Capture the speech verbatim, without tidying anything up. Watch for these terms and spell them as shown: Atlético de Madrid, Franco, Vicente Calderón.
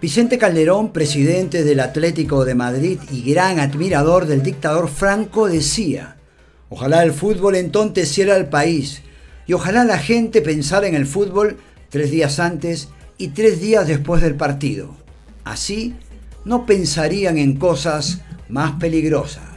Vicente Calderón, presidente del Atlético de Madrid y gran admirador del dictador Franco, decía: ojalá el fútbol entonteciera al país y ojalá la gente pensara en el fútbol tres días antes y tres días después del partido. Así no pensarían en cosas más peligrosas.